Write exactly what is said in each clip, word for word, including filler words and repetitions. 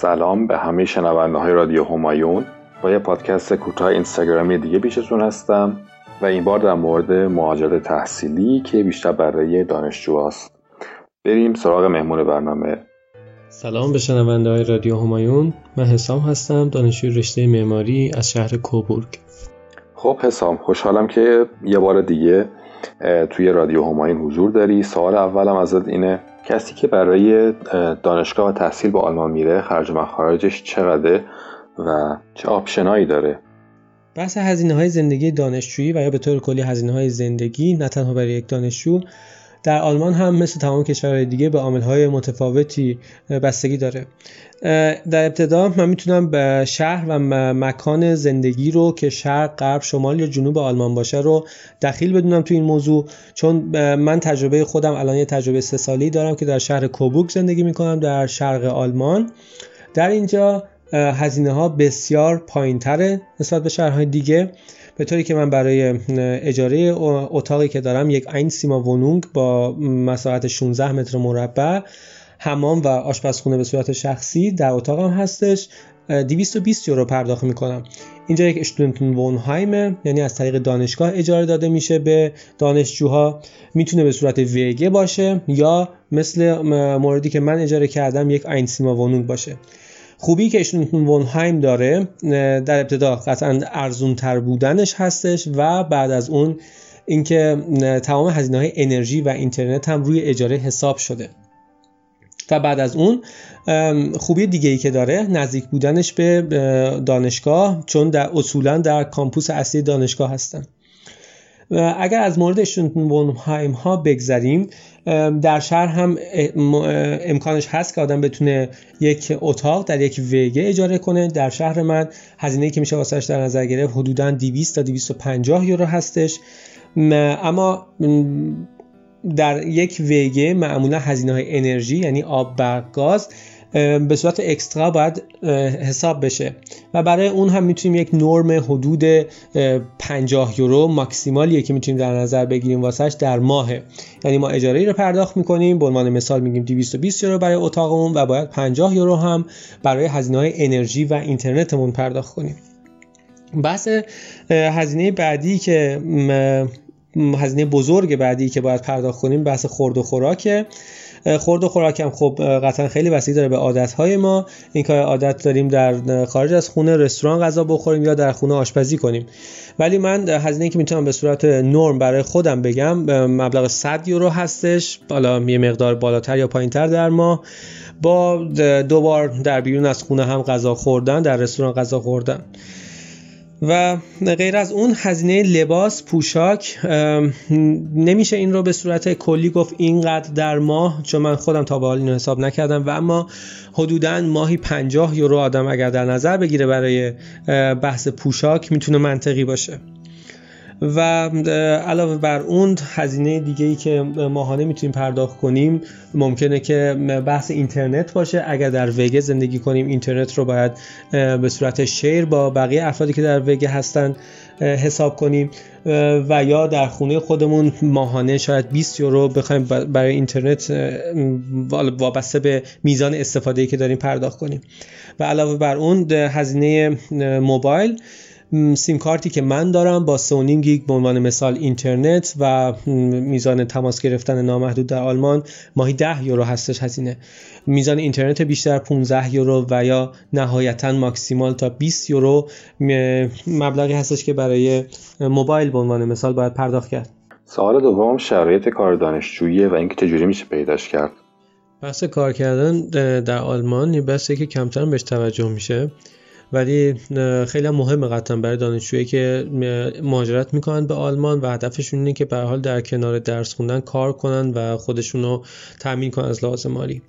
سلام به همه شنونده های رادیو همایون. با یه پادکست کوتاه اینستاگرامی دیگه پیشتون هستم و این بار در مورد مهاجرت تحصیلی که بیشتر برای دانشجوهاست. بریم سراغ مهمون برنامه. سلام به شنونده های رادیو همایون، من حسام هستم، دانشجوی رشته معماری از شهر کوبورگ. خب حسام، خوشحالم که یه بار دیگه توی رادیو همایون حضور داری. سوال اولم ازت اینه، کسی که برای دانشگاه و تحصیل به آلمان میره خرج و مخارجش چقدره و چه آپشنایی داره؟ بحث هزینه‌های زندگی دانشجویی و یا به طور کلی هزینه‌های زندگی نه تنها برای یک دانشجو در آلمان هم مثل تمام کشورهای دیگه به عامل‌های متفاوتی بستگی داره. در ابتدا من میتونم به شهر و مکان زندگی رو که شرق، غرب، شمال یا جنوب آلمان باشه رو دخیل بدونم تو این موضوع، چون من تجربه خودم الان یه تجربه سه ساله‌ای دارم که در شهر کوبورگ زندگی میکنم در شرق آلمان. در اینجا هزینه ها بسیار پایین تره نسبت به شهرهای دیگه، به طوری که من برای اجاره اتاقی که دارم یک این سیما ونونگ با مساحت شانزده متر مربع، حمام و آشپزخونه به صورت شخصی در اتاقم هستش، دویست و بیست یورو پرداخت میکنم. اینجا یک اشتودنتون وونهایمه، یعنی از طریق دانشگاه اجاره داده میشه به دانشجوها، میتونه به صورت ویگه باشه یا مثل موردی که من اجاره کردم یک این سیما ونونگ باشه. خوبی که اشتودنتون وونهایم داره در ابتدا قطعا ارزون تر بودنش هستش و بعد از اون اینکه تمام هزینه‌های انرژی و اینترنت هم روی اجاره حساب شده و بعد از اون خوبی دیگه ای که داره نزدیک بودنش به دانشگاه، چون در اصولا در کامپوس اصلی دانشگاه هستن. و اگر از مورد اشتودنتون وونهایم ها بگذریم، در شهر هم امکانش هست که آدم بتونه یک اتاق در یک ویگه اجاره کنه. در شهر من هزینه‌ای که میشه واسش در نظر گرفت حدوداً دویست تا دویست و پنجاه یورو هستش، اما در یک ویگه معمولا هزینه‌های انرژی یعنی آب، برق، گاز به صورت اکسترا باید حساب بشه و برای اون هم میتونیم یک نرم حدود پنجاه یورو ماکسیمالیه که میتونیم در نظر بگیریم واسش در ماهه، یعنی ما اجاره رو پرداخت میکنیم، به عنوان مثال میگیم دویست و بیست یورو برای اتاقمون و باید پنجاه یورو هم برای هزینه‌های انرژی و اینترنتمون پرداخت کنیم. بحث هزینه بعدی که هزینه بزرگ بعدی که باید پرداخت کنیم بحث خورد و خوراکه. خورد و خوراک هم خب قطعا خیلی وسیع داره به عادتهای ما، اینکه عادت داریم در خارج از خونه رستوران غذا بخوریم یا در خونه آشپزی کنیم. ولی من هزینه‌ای که میتونم به صورت نرم برای خودم بگم مبلغ صد یورو هستش، حالا یه مقدار بالاتر یا پایینتر در ماه، با دوبار در بیرون از خونه هم غذا خوردن، در رستوران غذا خوردن و غیر از اون هزینه لباس، پوشاک. نمیشه این رو به صورت کلی گفت اینقدر در ماه، چون من خودم تا به حال اینو حساب نکردم، و اما حدوداً ماهی پنجاه یورو آدم اگر در نظر بگیره برای بحث پوشاک میتونه منطقی باشه. و علاوه بر اون هزینه دیگه‌ای که ماهانه میتونیم پرداخت کنیم ممکنه که بحث اینترنت باشه. اگر در ویگه زندگی کنیم اینترنت رو باید به صورت شیر با بقیه افرادی که در ویگه هستن حساب کنیم و یا در خونه خودمون ماهانه شاید بیست یورو بخوایم برای اینترنت وابسته به میزان استفاده‌ای که داریم پرداخت کنیم. و علاوه بر اون هزینه موبایل، سیم کارتی که من دارم با سه و نیم گیگ به عنوان مثال اینترنت و میزان تماس گرفتن نامحدود در آلمان ماهی ده یورو هستش هزینه. میزان اینترنت بیشتر پانزده یورو و یا نهایتاً ماکسیمال تا بیست یورو مبلغی هستش که برای موبایل به عنوان مثال باید پرداخت کرد. سوال دوم شرایط کار دانشجویی و اینکه چجوری میشه پیداش کرد. بحث کار کردن در آلمان یه بحثی که کمتر بهش توجه میشه ولی خیلی مهمه قطعا برای دانشجویی که مهاجرت میکنن به آلمان و هدفشون اینه که به هر حال در کنار درس خوندن کار کنن و خودشون رو تامین کنن از لحاظ مالی.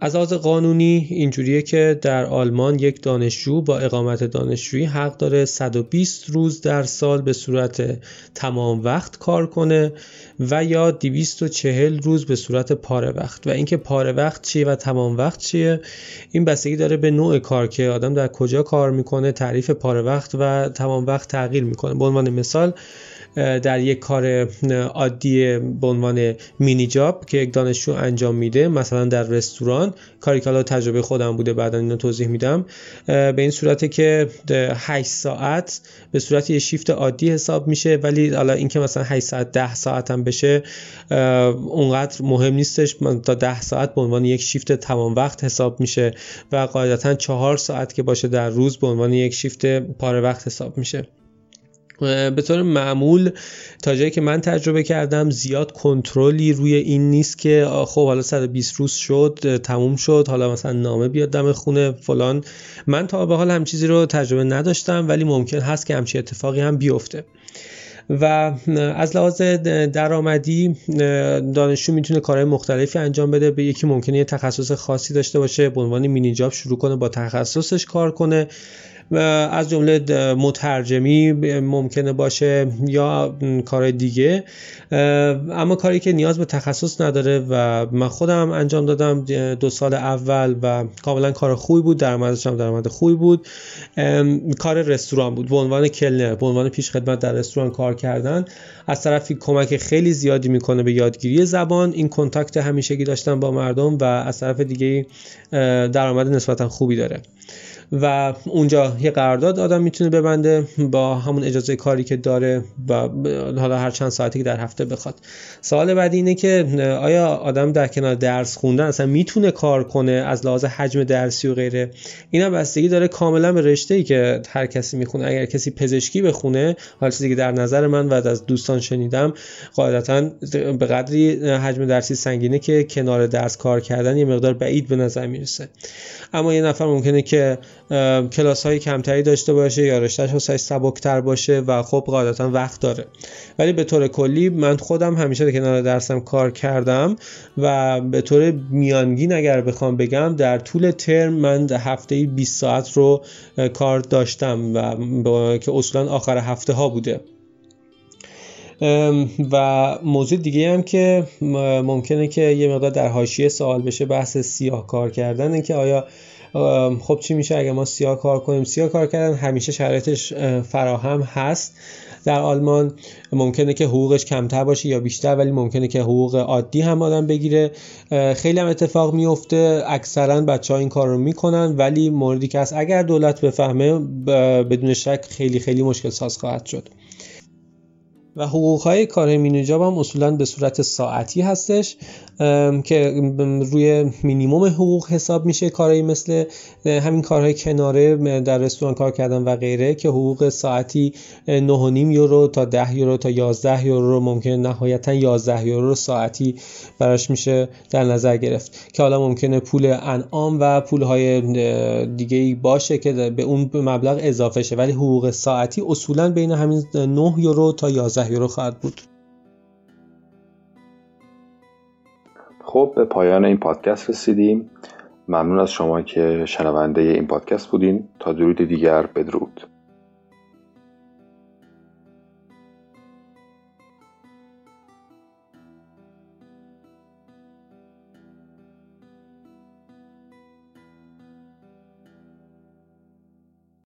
از لحاظ قانونی اینجوریه که در آلمان یک دانشجو با اقامت دانشجویی حق داره صد و بیست روز در سال به صورت تمام وقت کار کنه و یا دویست و چهل روز به صورت پاره وقت. و اینکه پاره وقت چیه و تمام وقت چیه این بستگی داره به نوع کار که آدم در کجا کار میکنه. تعریف پاره وقت و تمام وقت تغییر میکنه. به عنوان مثال در یک کار عادی به عنوان مینی جاب که یک دانشجو انجام میده، مثلا در رستوران، کاری که الان تجربه خودم بوده، بعدا اینو توضیح میدم، به این صورته که هشت ساعت به صورت یه شیفت عادی حساب میشه، ولی الان اینکه مثلا هشت ساعت ده ساعت هم بشه اونقدر مهم نیستش، تا ده ساعت به عنوان یک شیفت تمام وقت حساب میشه و قاعدتا چهار ساعت که باشه در روز به عنوان یک شیفت پاره وقت حساب میشه. به طور معمول تا جایی که من تجربه کردم زیاد کنترلی روی این نیست که خب حالا صد و بیست روز شد، تموم شد، حالا مثلا نامه بیاد دم خونه فلان. من تا به حال هم چیزی رو تجربه نداشتم، ولی ممکن هست که همچین اتفاقی هم بیفته. و از لحاظ درآمدی دانشجو میتونه کارهای مختلفی انجام بده، به یکی ممکنه یه تخصص خاصی داشته باشه، به عنوان مینی جاب شروع کنه، با تخصصش کار کنه، از جمله مترجمی ممکنه باشه یا کارهای دیگه. اما کاری که نیاز به تخصص نداره و من خودم انجام دادم دو سال اول و کاملا کار خوبی بود، درآمدش هم درآمد خوبی بود، کار رستوران بود، به عنوان کلنر، به عنوان پیش خدمت در رستوران کار کردن. از طرفی کمک خیلی زیادی میکنه به یادگیری زبان، این کنتاکت همیشگی داشتن با مردم، و از طرف دیگه درآمد نسبتا خوبی داره و اونجا یه قرارداد آدم میتونه ببنده با همون اجازه کاری که داره و حالا هر چند ساعتی که در هفته بخواد. سوال بعدی اینه که آیا آدم در کنار درس خوندن اصلا میتونه کار کنه از لحاظ حجم درسی و غیره؟ اینا بستگی داره کاملا به رشته‌ای که هر کسی میخونه. اگر کسی پزشکی بخونه، حالا چیزی که در نظر من و از دوستان شنیدم، قاعدتاً به قدری حجم درسی سنگینه که کنار درس کار کردن یه مقدار بعید به نظر میرسه. اما یه نفر ممکنه که کلاس های کمتری داشته باشه یا رشتهش واسه سبکتر باشه و خب قاعدتا وقت داره. ولی به طور کلی من خودم همیشه کنار درسم کار کردم و به طور میانگین اگر بخوام بگم در طول ترم من هفته‌ای بیست ساعت رو کار داشتم و با... که اصولا آخر هفته ها بوده. و موضوع دیگه هم که ممکنه که یه مقدار در حاشیه سوال بشه بحث سیاه کار کردنه که آیا خب چی میشه اگه ما سیاه کار کنیم؟ سیاه کار کردن همیشه شرایطش فراهم هست. در آلمان ممکنه که حقوقش کمتر باشه یا بیشتر، ولی ممکنه که حقوق عادی هم آدم بگیره. خیلی هم اتفاق میفته، اکثرا بچه‌ها این کار رو میکنن، ولی موردی که هست اگر دولت بفهمه بدون شک خیلی خیلی مشکل ساز خواهد شد. و حقوقهای کار مینی جاب هم اصولاً به صورت ساعتی هستش که روی مینیمم حقوق حساب میشه. کارهایی مثل همین کارهای کناره در رستوران کار کردن و غیره که حقوق ساعتی نه و نیم یورو تا ده یورو تا یازده یورو، ممکنه نهایتاً یازده یورو ساعتی براش میشه در نظر گرفت که حالا ممکنه پول انعام و پولهای دیگه‌ای باشه که به اون مبلغ اضافه شه، ولی حقوق ساعتی اصولاً بین همین نه یورو تا یازده یورو خواهد بود. خب به پایان این پادکست رسیدیم. ممنون از شما که شنونده این پادکست بودین. تا درود دیگر، بدرود.